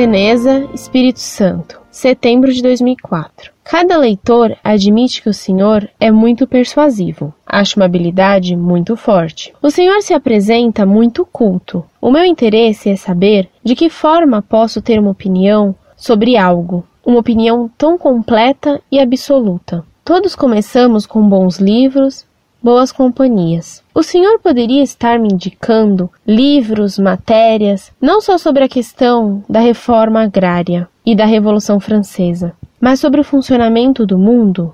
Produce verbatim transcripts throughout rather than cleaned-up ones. Veneza, Espírito Santo, setembro de dois mil e quatro. Cada leitor admite que o senhor é muito persuasivo. Acho uma habilidade muito forte. O senhor se apresenta muito culto. O meu interesse é saber de que forma posso ter uma opinião sobre algo, uma opinião tão completa e absoluta. Todos começamos com bons livros, boas companhias. O senhor poderia estar me indicando livros, matérias, não só sobre a questão da reforma agrária e da Revolução Francesa, mas sobre o funcionamento do mundo?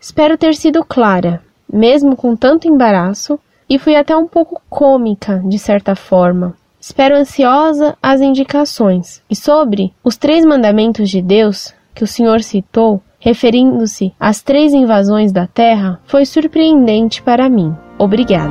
Espero ter sido clara, mesmo com tanto embaraço, e fui até um pouco cômica, de certa forma. Espero ansiosa as indicações. E sobre os três mandamentos de Deus que o senhor citou, referindo-se às três invasões da Terra, foi surpreendente para mim. Obrigada.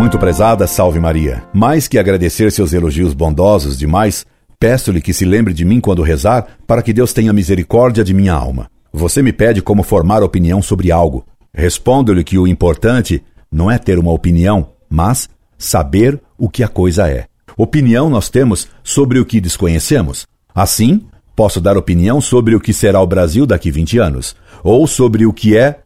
Muito prezada, salve Maria. Mais que agradecer seus elogios bondosos demais, peço-lhe que se lembre de mim quando rezar, para que Deus tenha misericórdia de minha alma. Você me pede como formar opinião sobre algo. Respondo-lhe que o importante não é ter uma opinião, mas saber o que a coisa é. Opinião nós temos sobre o que desconhecemos. Assim, posso dar opinião sobre o que será o Brasil daqui vinte anos, ou sobre o que é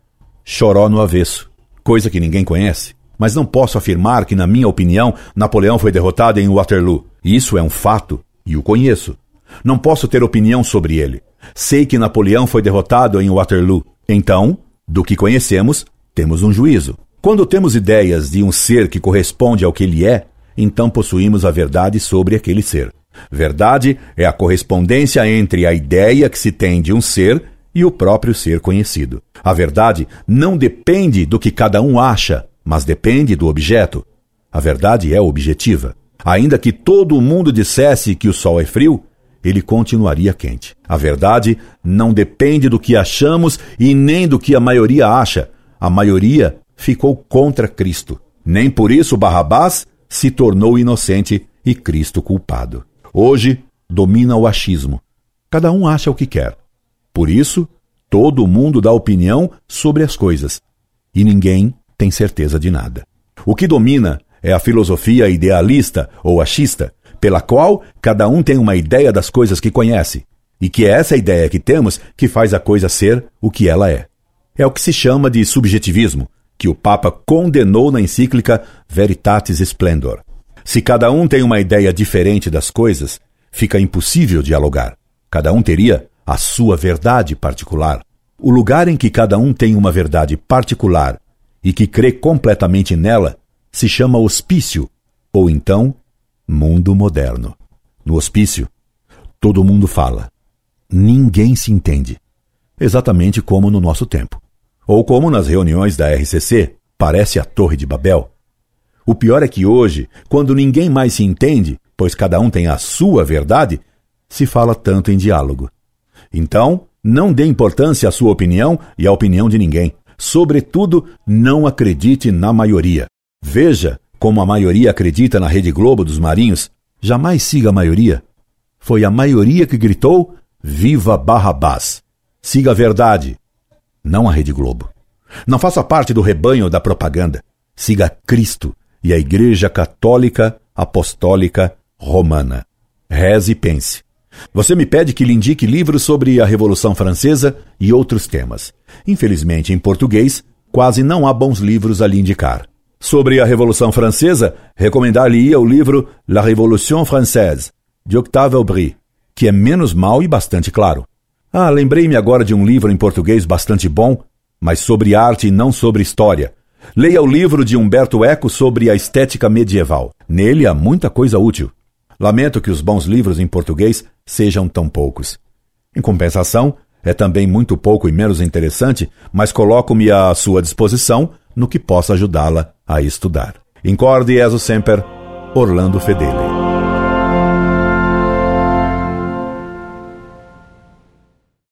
choró no avesso, coisa que ninguém conhece. Mas não posso afirmar que, na minha opinião, Napoleão foi derrotado em Waterloo. Isso é um fato, e o conheço. Não posso ter opinião sobre ele. Sei que Napoleão foi derrotado em Waterloo. Então, do que conhecemos, temos um juízo. Quando temos ideias de um ser que corresponde ao que ele é, então possuímos a verdade sobre aquele ser. Verdade é a correspondência entre a ideia que se tem de um ser e o próprio ser conhecido. A verdade não depende do que cada um acha, mas depende do objeto. A verdade é objetiva. Ainda que todo mundo dissesse que o sol é frio, ele continuaria quente. A verdade não depende do que achamos e nem do que a maioria acha. A maioria ficou contra Cristo. Nem por isso Barrabás se tornou inocente e Cristo culpado. Hoje, domina o achismo. Cada um acha o que quer. Por isso, todo mundo dá opinião sobre as coisas. E ninguém tem certeza de nada. O que domina é a filosofia idealista ou achista, pela qual cada um tem uma ideia das coisas que conhece. E que é essa ideia que temos que faz a coisa ser o que ela é. É o que se chama de subjetivismo, que o Papa condenou na encíclica Veritatis Splendor. Se cada um tem uma ideia diferente das coisas, fica impossível dialogar. Cada um teria a sua verdade particular. O lugar em que cada um tem uma verdade particular e que crê completamente nela se chama hospício, ou então, mundo moderno. No hospício, todo mundo fala. Ninguém se entende. Exatamente como no nosso tempo. Ou como nas reuniões da R C C, parece a Torre de Babel. O pior é que hoje, quando ninguém mais se entende, pois cada um tem a sua verdade, se fala tanto em diálogo. Então, não dê importância à sua opinião e à opinião de ninguém. Sobretudo, não acredite na maioria. Veja como a maioria acredita na Rede Globo dos Marinhos. Jamais siga a maioria. Foi a maioria que gritou, viva Barrabás. Siga a verdade, não a Rede Globo. Não faça parte do rebanho da propaganda. Siga Cristo e a Igreja Católica Apostólica Romana. Reze e pense. Você me pede que lhe indique livros sobre a Revolução Francesa e outros temas. Infelizmente, em português, quase não há bons livros a lhe indicar. Sobre a Revolução Francesa, recomendar-lhe-ia o livro La Révolution Française, de Octave Aubry, que é menos mau e bastante claro. Ah, lembrei-me agora de um livro em português bastante bom, mas sobre arte e não sobre história. Leia o livro de Umberto Eco sobre a estética medieval. Nele há muita coisa útil. Lamento que os bons livros em português sejam tão poucos. Em compensação, é também muito pouco e menos interessante, mas coloco-me à sua disposição no que possa ajudá-la a estudar. Incorde e ezo semper, Orlando Fedele.